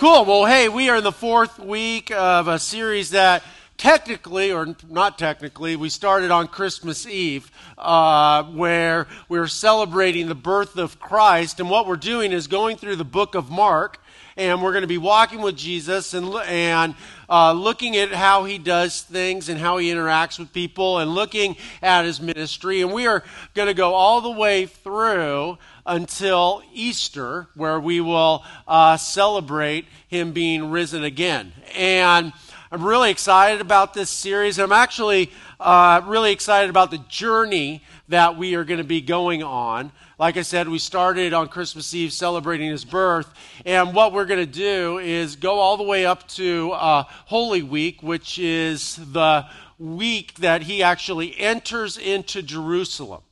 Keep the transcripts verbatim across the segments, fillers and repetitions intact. Cool. Well, hey, we are in the fourth week of a series that technically, or not technically, we started on Christmas Eve, uh, where we're celebrating the birth of Christ. And what we're doing is going through the book of Mark, and we're going to be walking with Jesus and and uh, looking at how he does things and how he interacts with people and looking at his ministry. And we are going to go all the way through until Easter, where we will uh, celebrate him being risen again. And I'm really excited about this series. I'm actually uh, really excited about the journey that we are going to be going on. Like I said, we started on Christmas Eve celebrating his birth, and what we're going to do is go all the way up to uh, Holy Week, which is the week that he actually enters into Jerusalem.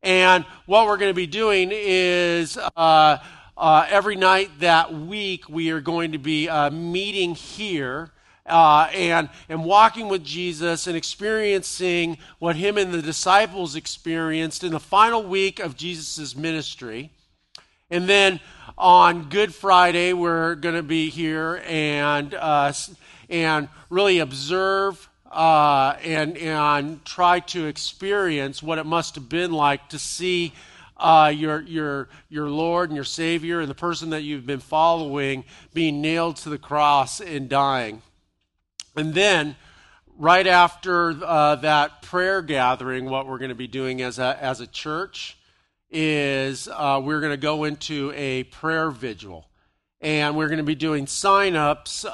And what we're going to be doing is uh, uh, every night that week we are going to be uh, meeting here Uh, and, and walking with Jesus and experiencing what him and the disciples experienced in the final week of Jesus' ministry. And then on Good Friday, we're going to be here and uh, and really observe uh, and, and try to experience what it must have been like to see Uh, your your your Lord and your Savior and the person that you've been following being nailed to the cross and dying. And then, right after uh, that prayer gathering, what we're going to be doing as a as a church is uh, we're going to go into a prayer vigil, and we're going to be doing sign-ups uh,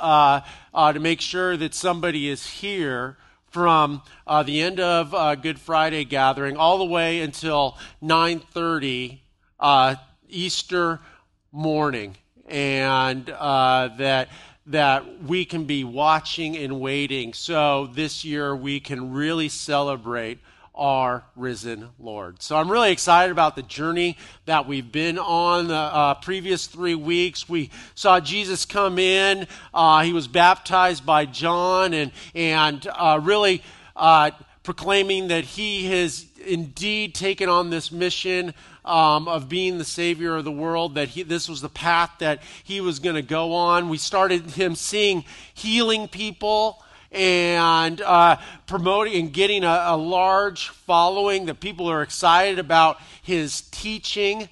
uh, to make sure that somebody is here from uh, the end of uh, Good Friday gathering all the way until nine thirty uh, Easter morning, and uh, that. that we can be watching and waiting, so this year we can really celebrate our risen Lord. So I'm really excited about the journey that we've been on the uh, previous three weeks. We saw Jesus come in. Uh, he was baptized by John and, and uh, really uh, proclaiming that he has indeed taken on this mission Um, of being the Savior of the world, that he, this was the path that he was going to go on. We started him seeing healing people and uh, promoting and getting a, a large following, that people are excited about his teaching.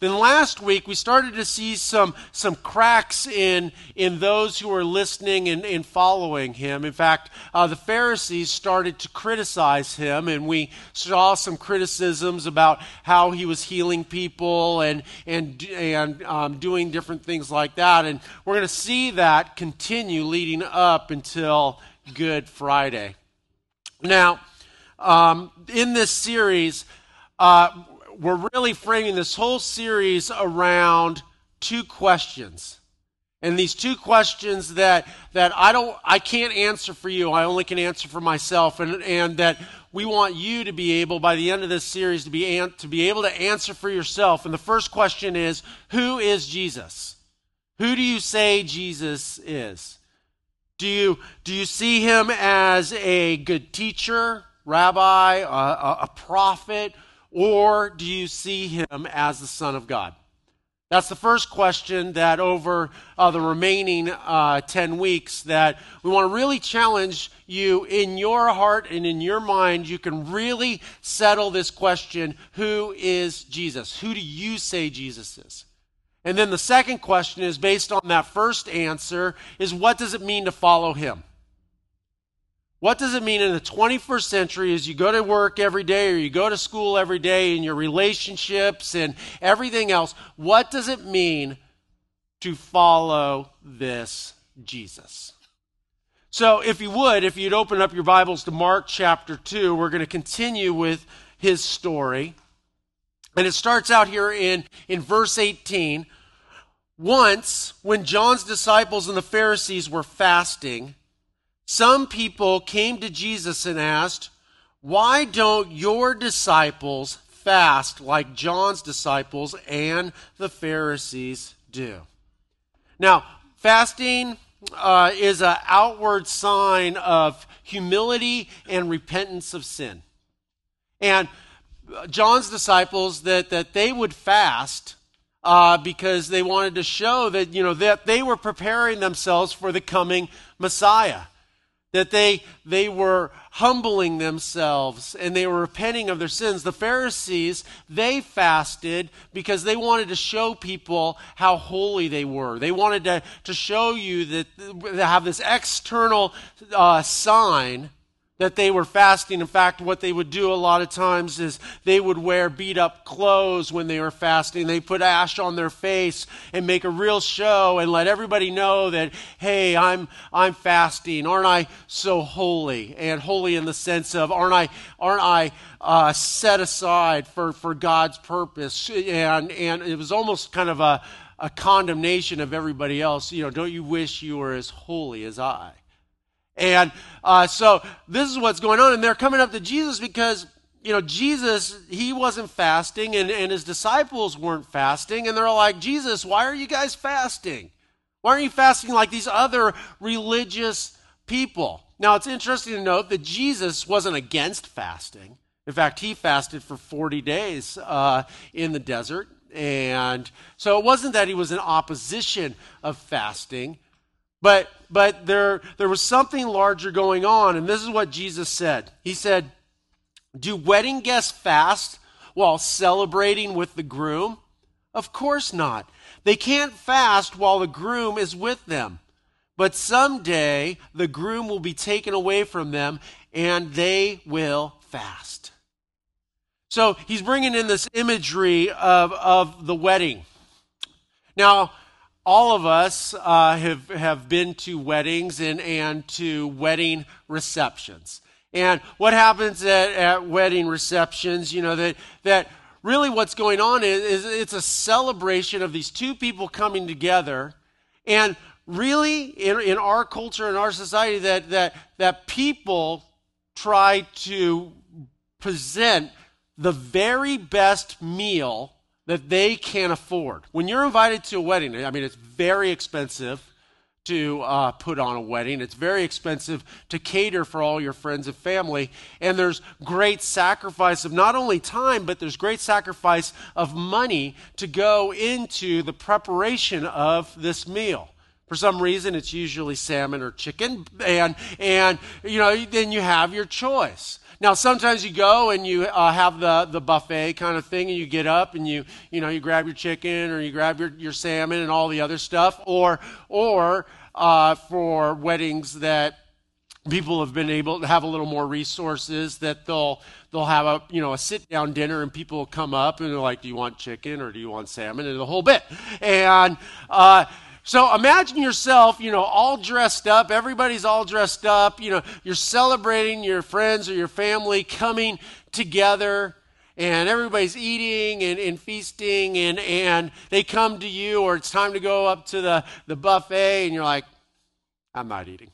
Then last week, we started to see some some cracks in in those who were listening and, and following him. In fact, uh, the Pharisees started to criticize him, and we saw some criticisms about how he was healing people and, and, and um, doing different things like that. And we're going to see that continue leading up until Good Friday. Now, um, in this series, uh we're really framing this whole series around two questions. And these two questions that that I don't I can't answer for you. I only can answer for myself, and and that we want you to be able by the end of this series to be an, to be able to answer for yourself. And the first question is, who is Jesus? Who do you say Jesus is? Do you do you see him as a good teacher, rabbi, a, a, a prophet? Or do you see him as the Son of God? That's the first question that over uh, the remaining uh, ten weeks that we want to really challenge you in your heart and in your mind. You can really settle this question, who is Jesus? Who do you say Jesus is? And then the second question is based on that first answer is, what does it mean to follow him? What does it mean in the twenty-first century as you go to work every day or you go to school every day and your relationships and everything else? What does it mean to follow this Jesus? So if you would, if you'd open up your Bibles to Mark chapter two, we're going to continue with his story. And it starts out here in, in verse eighteen. Once, when John's disciples and the Pharisees were fasting, some people came to Jesus and asked, "Why don't your disciples fast like John's disciples and the Pharisees do?" Now, fasting uh, is an outward sign of humility and repentance of sin. And John's disciples, that, that they would fast uh, because they wanted to show that, you know, that they were preparing themselves for the coming Messiah, that they they were humbling themselves and they were repenting of their sins. The Pharisees, they fasted because they wanted to show people how holy they were. They wanted to, to show you that, to have this external uh, sign that they were fasting. In fact, what they would do a lot of times is they would wear beat-up clothes when they were fasting. They put ash on their face and make a real show and let everybody know that, hey, I'm I'm fasting. Aren't I so holy? And holy in the sense of, aren't I aren't I uh, set aside for for God's purpose? And and it was almost kind of a a condemnation of everybody else. You know, don't you wish you were as holy as I? And uh, so this is what's going on. And they're coming up to Jesus because, you know, Jesus, he wasn't fasting and, and his disciples weren't fasting. And they're like, Jesus, why are you guys fasting? Why aren't you fasting like these other religious people? Now, it's interesting to note that Jesus wasn't against fasting. In fact, he fasted for forty days uh, in the desert. And so it wasn't that he was in opposition of fasting. But but there there was something larger going on, and this is what Jesus said. He said, do wedding guests fast while celebrating with the groom? Of course not. They can't fast while the groom is with them. But someday the groom will be taken away from them, and they will fast. So he's bringing in this imagery of, of the wedding. Now, all of us uh, have have been to weddings and, and to wedding receptions. And what happens at, at wedding receptions, you know, that that really what's going on is, is it's a celebration of these two people coming together. And really, in, in our culture, in our society, that that that people try to present the very best meal that they can afford. When you're invited to a wedding, I mean, it's very expensive to uh, put on a wedding. It's very expensive to cater for all your friends and family. And there's great sacrifice of not only time, but there's great sacrifice of money to go into the preparation of this meal. For some reason, it's usually salmon or chicken. And, and you know, then you have your choice. Now, sometimes you go and you uh, have the, the buffet kind of thing, and you get up and you you know you grab your chicken or you grab your, your salmon and all the other stuff. Or or uh, for weddings that people have been able to have a little more resources, that they'll they'll have a you know a sit down dinner, and people will come up and they're like, do you want chicken or do you want salmon, and the whole bit. And uh, so imagine yourself, you know, all dressed up. Everybody's all dressed up. You know, you're celebrating your friends or your family coming together, and everybody's eating and, and feasting, and, and they come to you, or it's time to go up to the, the buffet, and you're like, I'm not eating.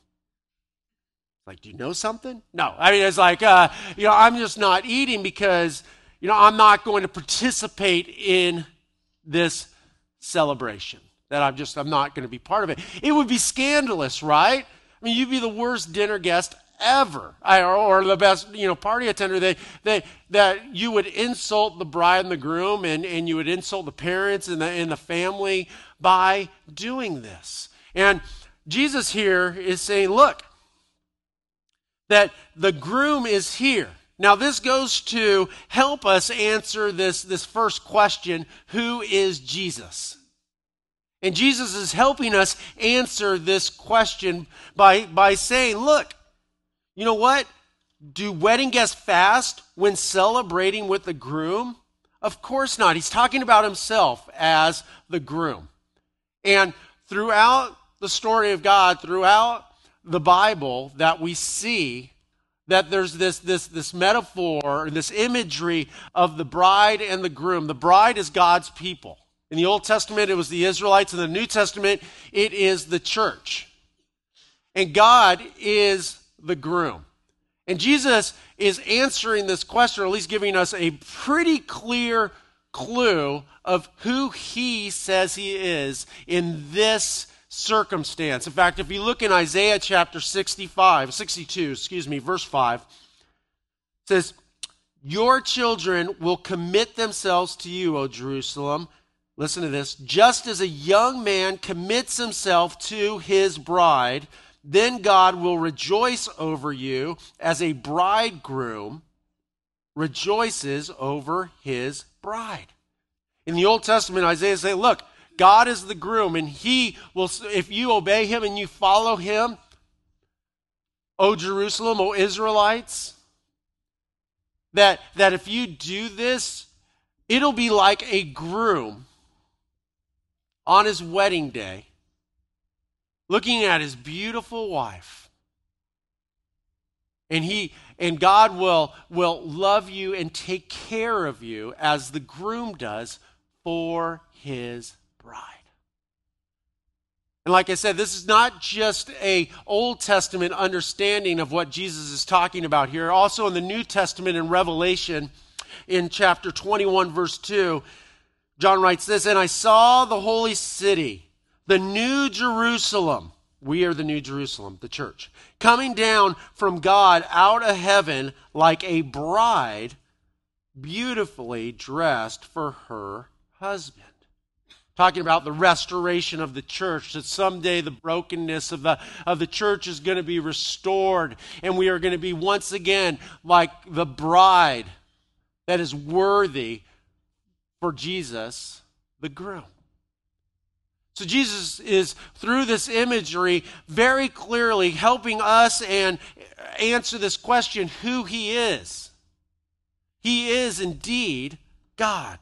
Like, do you know something? No. I mean, it's like, uh, you know, I'm just not eating because, you know, I'm not going to participate in this celebration. That I'm just, I'm not going to be part of it. It would be scandalous, right? I mean, you'd be the worst dinner guest ever, or the best, you know, party attender. That that that you would insult the bride and the groom, and, and you would insult the parents and the and the family by doing this. And Jesus here is saying, look, that the groom is here. Now, this goes to help us answer this this first question: who is Jesus? And Jesus is helping us answer this question by, by saying, look, you know what? Do wedding guests fast when celebrating with the groom? Of course not. He's talking about himself as the groom. And throughout the story of God, throughout the Bible, that we see that there's this, this, this metaphor, this imagery of the bride and the groom. The bride is God's people. In the Old Testament, it was the Israelites. In the New Testament, it is the church. And God is the groom. And Jesus is answering this question, or at least giving us a pretty clear clue of who he says he is in this circumstance. In fact, if you look in Isaiah chapter sixty-five, sixty-two, excuse me, verse five, it says, your children will commit themselves to you, O Jerusalem. Listen to this. Just as a young man commits himself to his bride, then God will rejoice over you as a bridegroom rejoices over his bride. In the Old Testament, Isaiah says, look, God is the groom, and he will, if you obey him and you follow him, O Jerusalem, O Israelites, that, that if you do this, it'll be like a groom on his wedding day, looking at his beautiful wife. And he and God will, will love you and take care of you as the groom does for his bride. And like I said, this is not just an Old Testament understanding of what Jesus is talking about here. Also in the New Testament in Revelation, in chapter twenty-one, verse two, John writes this, "And I saw the holy city, the new Jerusalem." We are the new Jerusalem, the church, "coming down from God out of heaven like a bride beautifully dressed for her husband." Talking about the restoration of the church, that someday the brokenness of the, of the church is going to be restored, and we are going to be once again like the bride that is worthy for Jesus, the groom. So Jesus is, through this imagery, very clearly helping us and answer this question, who he is. He is indeed God.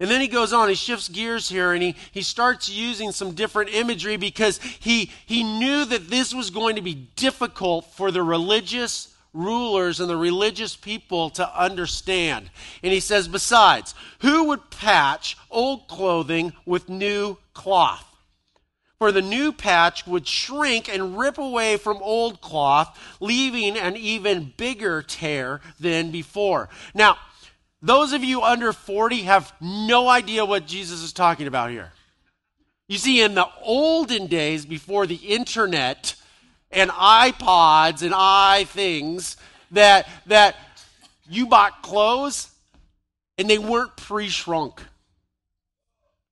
And then he goes on, he shifts gears here, and he, he starts using some different imagery because he, he knew that this was going to be difficult for the religious rulers and the religious people to understand. And he says, besides, who would patch old clothing with new cloth? For the new patch would shrink and rip away from old cloth, leaving an even bigger tear than before. Now, those of you under forty have no idea what Jesus is talking about here. You see, in the olden days before the internet and iPods and i things, that that you bought clothes and they weren't pre-shrunk.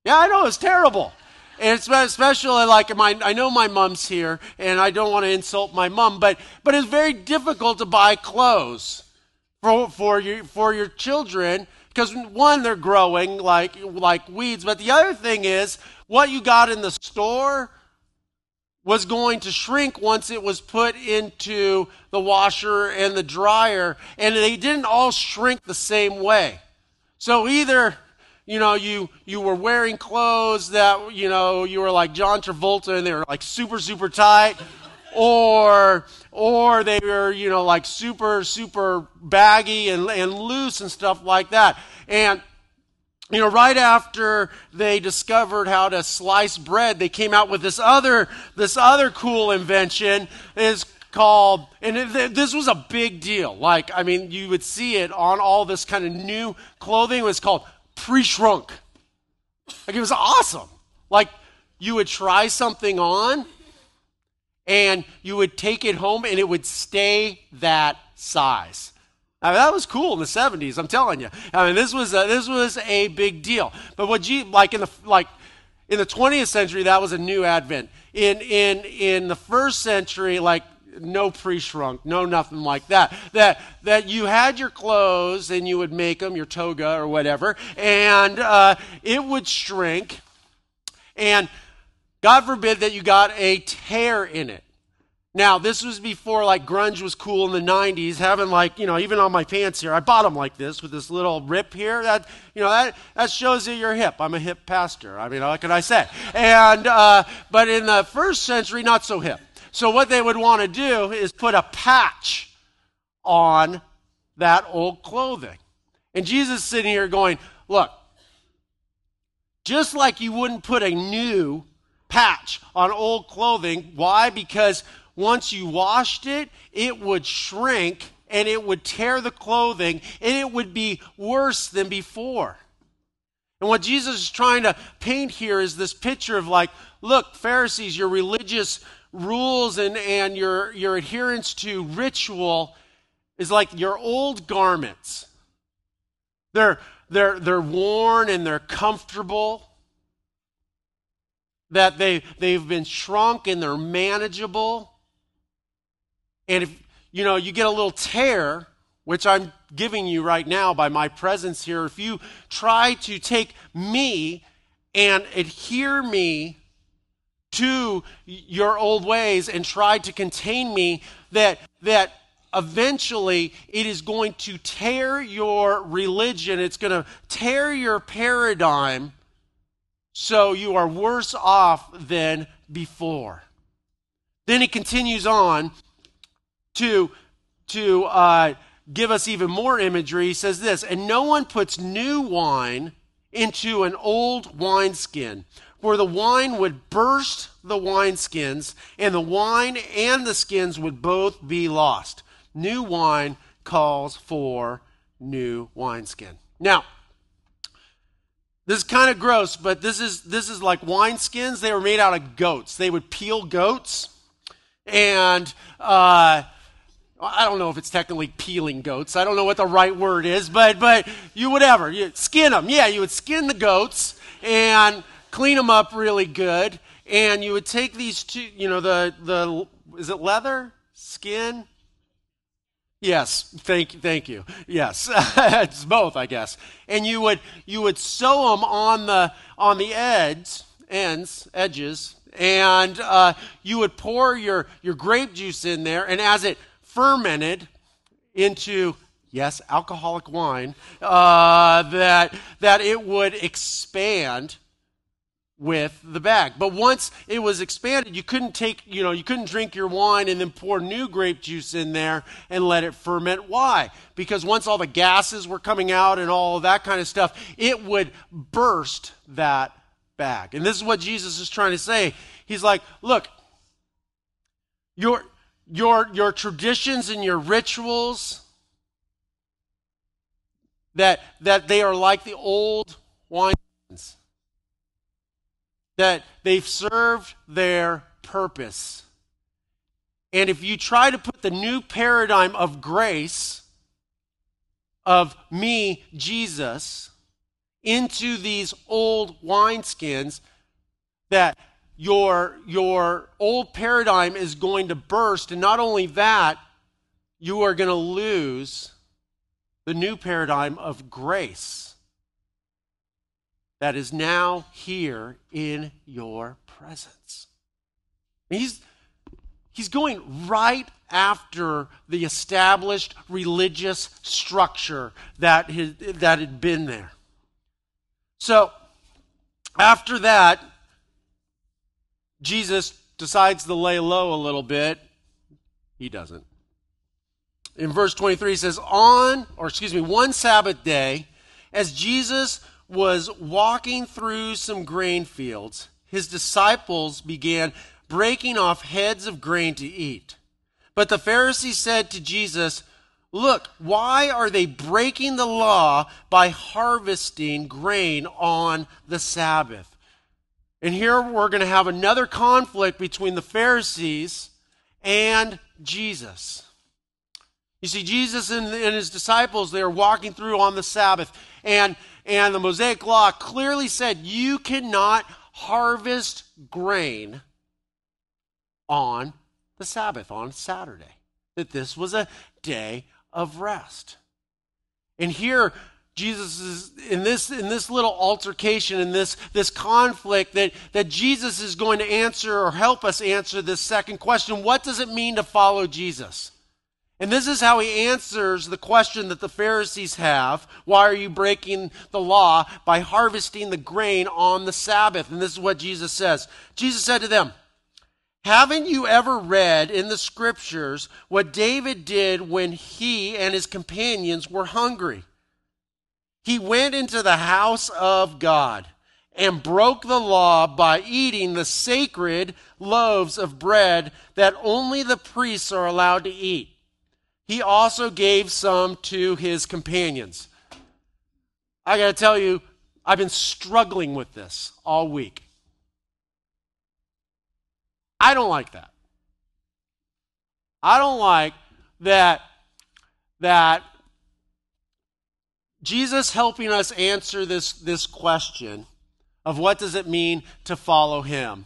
Yeah, I know, it's terrible. And it's especially like my, I know my mom's here, and I don't want to insult my mom, but but it's very difficult to buy clothes for for your for your children because one, they're growing like like weeds, but the other thing is what you got in the store was going to shrink once it was put into the washer and the dryer, and they didn't all shrink the same way. So either, you know, you you were wearing clothes that, you know, you were like John Travolta and they were like super, super tight, or or they were, you know, like super, super baggy and, and loose and stuff like that. And you know, right after they discovered how to slice bread, they came out with this other this other cool invention. It's called, and it, this was a big deal. Like, I mean, you would see it on all this kind of new clothing. It was called pre-shrunk. Like, it was awesome. Like, you would try something on, and you would take it home, and it would stay that size. I mean, that was cool in the seventies, I'm telling you. I mean, this was a, this was a big deal. But what you, like in the like in the twentieth century, that was a new advent. In in in the first century, like no pre-shrunk, no nothing like that. That that you had your clothes and you would make them your toga or whatever, and uh, it would shrink. And God forbid that you got a tear in it. Now, this was before, like, grunge was cool in the nineties, having, like, you know, even on my pants here, I bought them like this with this little rip here. That, you know, that, that shows you you're hip. I'm a hip pastor. I mean, what can I say? And, uh, but in the first century, not so hip. So what they would want to do is put a patch on that old clothing. And Jesus is sitting here going, look, just like you wouldn't put a new patch on old clothing, why? Because once you washed it, it would shrink and it would tear the clothing and it would be worse than before. And what Jesus is trying to paint here is this picture of like, look, Pharisees, your religious rules and, and your, your adherence to ritual is like your old garments They're, they're, they're worn and they're comfortable. That they, they've been shrunk and they're manageable. And if, you know, you get a little tear, which I'm giving you right now by my presence here, if you try to take me and adhere me to your old ways and try to contain me, that that eventually it is going to tear your religion. It's going to tear your paradigm, so you are worse off than before. Then he continues on to, to uh, give us even more imagery. He says this, and no one puts new wine into an old wineskin, for the wine would burst the wineskins, and the wine and the skins would both be lost. New wine calls for new wineskin. Now, this is kind of gross, but this is this is like wineskins. They were made out of goats. They would peel goats, and uh, I don't know if it's technically peeling goats. I don't know what the right word is, but but you whatever you skin them. Yeah, you would skin the goats and clean them up really good, and you would take these two. You know the the is it leather skin? Yes, thank you, thank you. Yes, it's both, I guess. And you would you would sew them on the on the edges, ends, edges, and uh, you would pour your your grape juice in there. And as it fermented into yes, alcoholic wine, uh, that that it would expand with the bag. But once it was expanded, you couldn't take, you know, you couldn't drink your wine and then pour new grape juice in there and let it ferment. Why? Because once all the gases were coming out and all of that kind of stuff, it would burst that bag. And this is what Jesus is trying to say. He's like, look, your your your traditions and your rituals, that that they are like the old wineskins. That they've served their purpose. And if you try to put the new paradigm of grace, of me, Jesus, into these old wineskins, that your, your old paradigm is going to burst. And not only that, you are going to lose the new paradigm of grace that is now here in your presence. He's, he's going right after the established religious structure that, his, that had been there. So, after that, Jesus decides to lay low a little bit. He doesn't. In verse twenty-three, he says, on, or excuse me, one Sabbath day, as Jesus was walking through some grain fields, his disciples began breaking off heads of grain to eat. But the Pharisees said to Jesus, look, why are they breaking the law by harvesting grain on the Sabbath? And here we're going to have another conflict between the Pharisees and Jesus. You see, Jesus and, and his disciples, they are walking through on the Sabbath, and And the Mosaic Law clearly said you cannot harvest grain on the Sabbath, on Saturday. That this was a day of rest. And here, Jesus is in this in this little altercation, in this, this conflict, that, that Jesus is going to answer or help us answer this second question. What does it mean to follow Jesus? And this is how he answers the question that the Pharisees have. Why are you breaking the law by harvesting the grain on the Sabbath? And this is what Jesus says. Jesus said to them, haven't you ever read in the scriptures what David did when he and his companions were hungry? He went into the house of God and broke the law by eating the sacred loaves of bread that only the priests are allowed to eat. He also gave some to his companions. I got to tell you, I've been struggling with this all week. I don't like that. I don't like that, that Jesus helping us answer this, this question of what does it mean to follow him?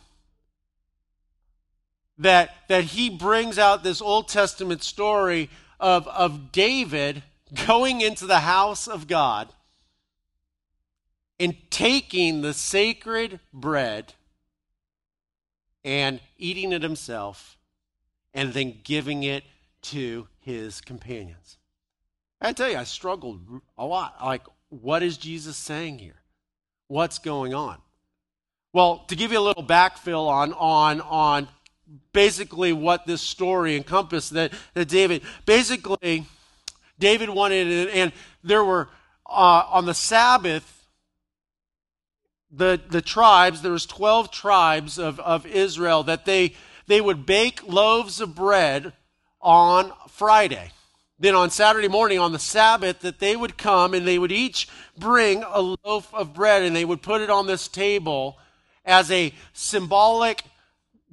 That, that he brings out this Old Testament story of, of David going into the house of God and taking the sacred bread and eating it himself and then giving it to his companions. I tell you, I struggled a lot. Like, what is Jesus saying here? What's going on? Well, to give you a little backfill on on on basically what this story encompassed, that, that David, basically, David wanted, and, and there were, uh, on the Sabbath, the the tribes, there was twelve tribes of, of Israel, that they they would bake loaves of bread on Friday. Then on Saturday morning, on the Sabbath, that they would come and they would each bring a loaf of bread and they would put it on this table as a symbolic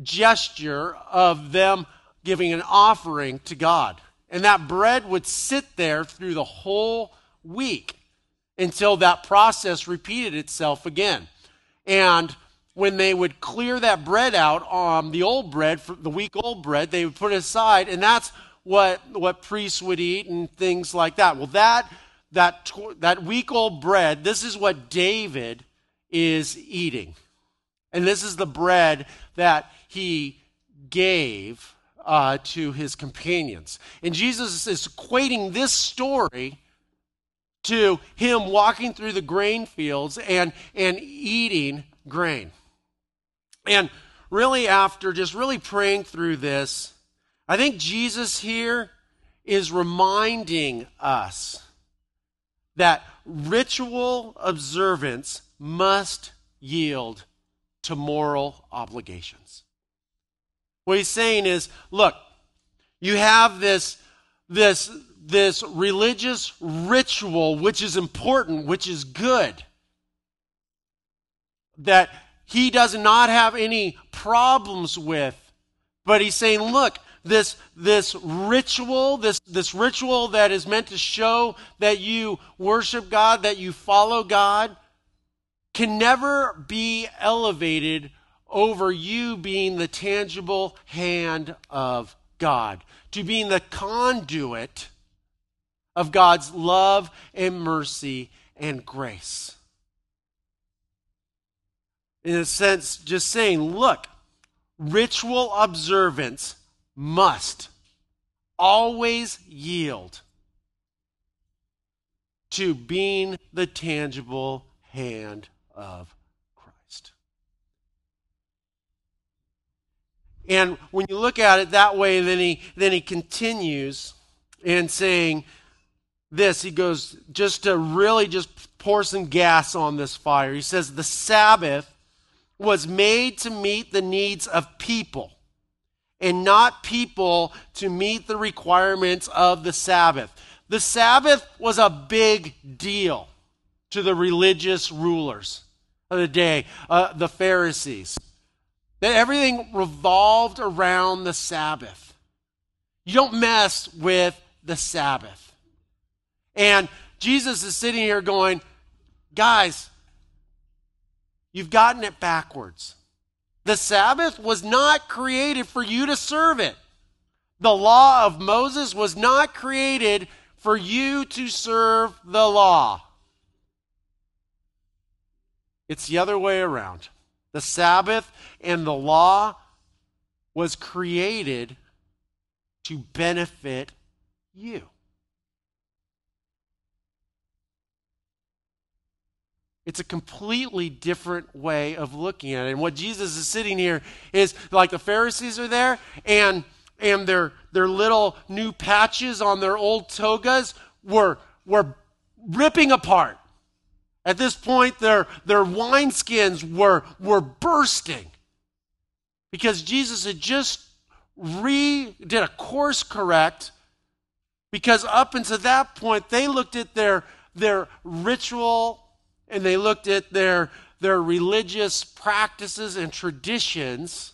gesture of them giving an offering to God. And that bread would sit there through the whole week until that process repeated itself again. And when they would clear that bread out, on um, the old bread, the week-old bread, they would put it aside, and that's what what priests would eat and things like that. Well, that that that week-old bread, this is what David is eating. And this is the bread that he gave uh, to his companions. And Jesus is equating this story to him walking through the grain fields and, and eating grain. And really after just really praying through this, I think Jesus here is reminding us that ritual observance must yield to moral obligations. What he's saying is, look, you have this, this, this religious ritual, which is important, which is good, that he does not have any problems with, but he's saying, look, This this ritual, this, this ritual that is meant to show that you worship God, that you follow God, can never be elevated over you being the tangible hand of God, to being the conduit of God's love and mercy and grace. In a sense, just saying, look, ritual observance must always yield to being the tangible hand of Christ. And when you look at it that way, then he then he continues in saying this. He goes just to really just pour some gas on this fire. He says the Sabbath was made to meet the needs of people, and not people to meet the requirements of the Sabbath. The Sabbath was a big deal to the religious rulers of the day, uh, the Pharisees. That everything revolved around the Sabbath. You don't mess with the Sabbath. And Jesus is sitting here going, guys, you've gotten it backwards. The Sabbath was not created for you to serve it. The law of Moses was not created for you to serve the law. It's the other way around. The Sabbath and the law was created to benefit you. It's a completely different way of looking at it. And what Jesus is sitting here is like the Pharisees are there, and and their their little new patches on their old togas were were ripping apart. At this point, their their wineskins were were bursting. Because Jesus had just re did a course correct, because up until that point they looked at their their ritual. And they looked at their, their religious practices and traditions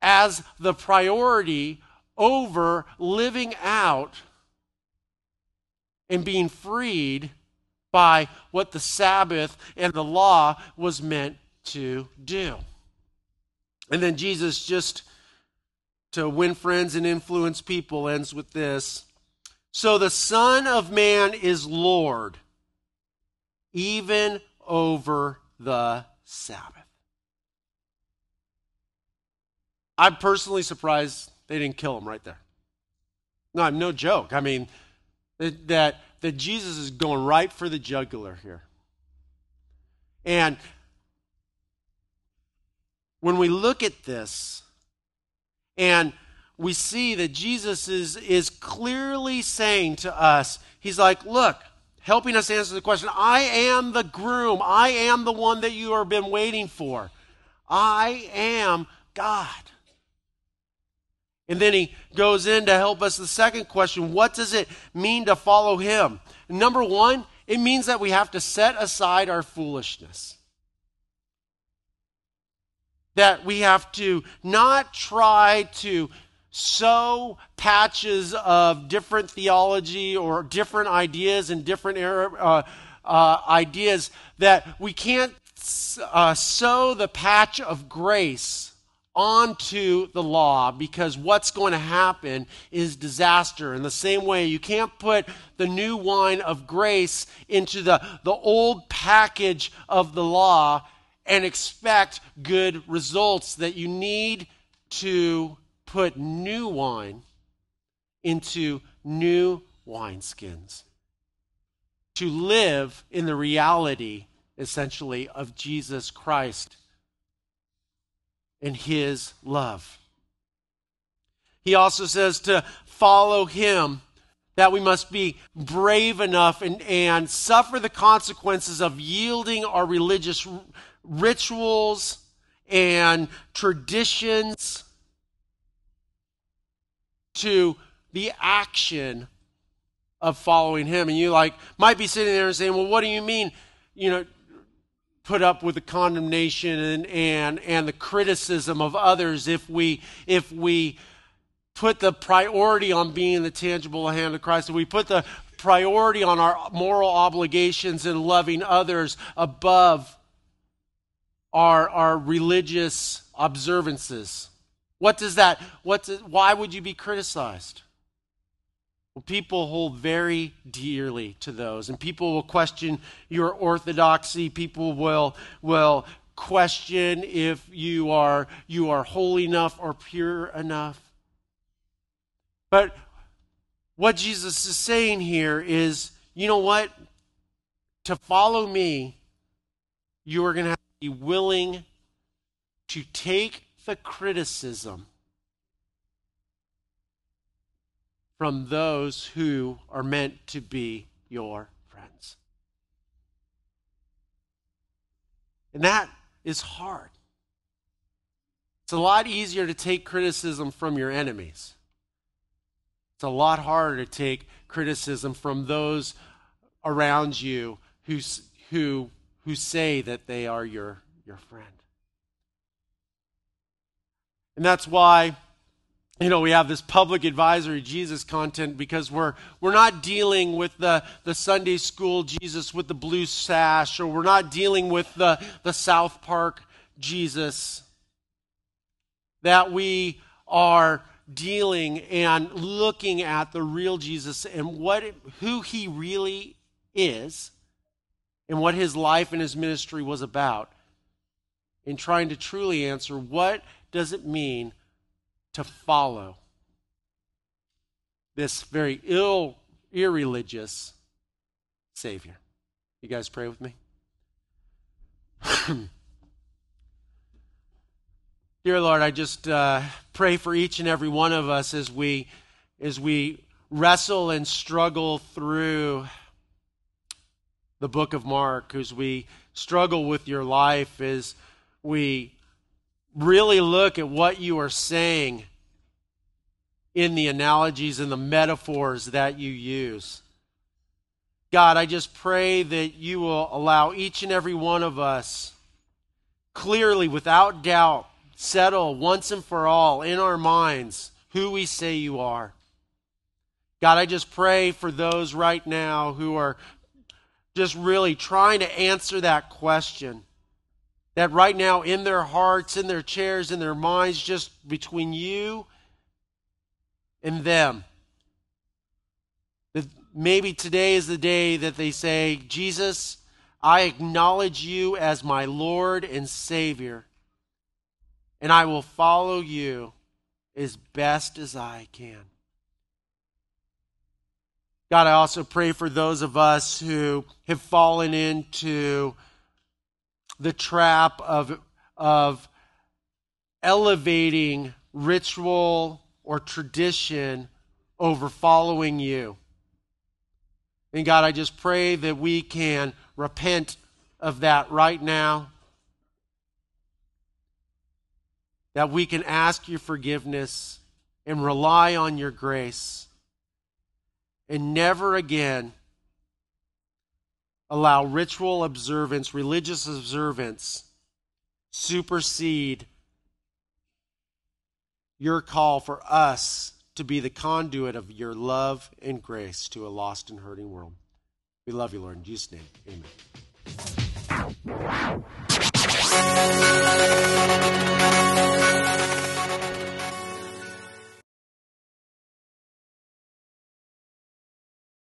as the priority over living out and being freed by what the Sabbath and the law was meant to do. And then Jesus, just to win friends and influence people, ends with this. So the Son of Man is Lord, even over the Sabbath. I'm personally surprised they didn't kill him right there. No, I'm no joke. I mean, that, that Jesus is going right for the jugular here. And when we look at this, and we see that Jesus is, is clearly saying to us, he's like, look, helping us answer the question, I am the groom. I am the one that you have been waiting for. I am God. And then he goes in to help us the second question, what does it mean to follow him? Number one, it means that we have to set aside our foolishness. That we have to not try to sow patches of different theology or different ideas and different uh, uh, ideas, that we can't uh, sow the patch of grace onto the law, because what's going to happen is disaster. In the same way, you can't put the new wine of grace into the, the old package of the law and expect good results. That you need to put new wine into new wineskins to live in the reality, essentially, of Jesus Christ and his love. He also says to follow him, that we must be brave enough and, and suffer the consequences of yielding our religious rituals and traditions to the action of following him. And you like might be sitting there and saying, well, what do you mean, you know, put up with the condemnation and and, and the criticism of others if we if we put the priority on being the tangible hand of Christ, if we put the priority on our moral obligations and loving others above Our, our religious observances. What does that, what does, why would you be criticized? Well, people hold very dearly to those, and people will question your orthodoxy. People will, will question if you are, you are holy enough or pure enough. But what Jesus is saying here is, you know what? To follow me, you are going to have be willing to take the criticism from those who are meant to be your friends. And that is hard. It's a lot easier to take criticism from your enemies. It's a lot harder to take criticism from those around you who who who say that they are your, your friend. And that's why, you know, we have this public advisory Jesus content, because we're we're not dealing with the, the Sunday school Jesus with the blue sash, or we're not dealing with the, the South Park Jesus. That we are dealing and looking at the real Jesus and what it, who he really is, and what his life and his ministry was about, in trying to truly answer, what does it mean to follow this very ill, irreligious Savior? You guys pray with me? Dear Lord, I just uh, pray for each and every one of us as we, as we wrestle and struggle through the book of Mark, as we struggle with your life, as we really look at what you are saying in the analogies and the metaphors that you use. God, I just pray that you will allow each and every one of us clearly, without doubt, settle once and for all in our minds who we say you are. God, I just pray for those right now who are just really trying to answer that question. That right now in their hearts, in their chairs, in their minds, just between you and them. That maybe today is the day that they say, Jesus, I acknowledge you as my Lord and Savior, and I will follow you as best as I can. God, I also pray for those of us who have fallen into the trap of, of elevating ritual or tradition over following you. And God, I just pray that we can repent of that right now, that we can ask your forgiveness and rely on your grace, and never again allow ritual observance, religious observance, supersede your call for us to be the conduit of your love and grace to a lost and hurting world. We love you, Lord. In Jesus' name, amen.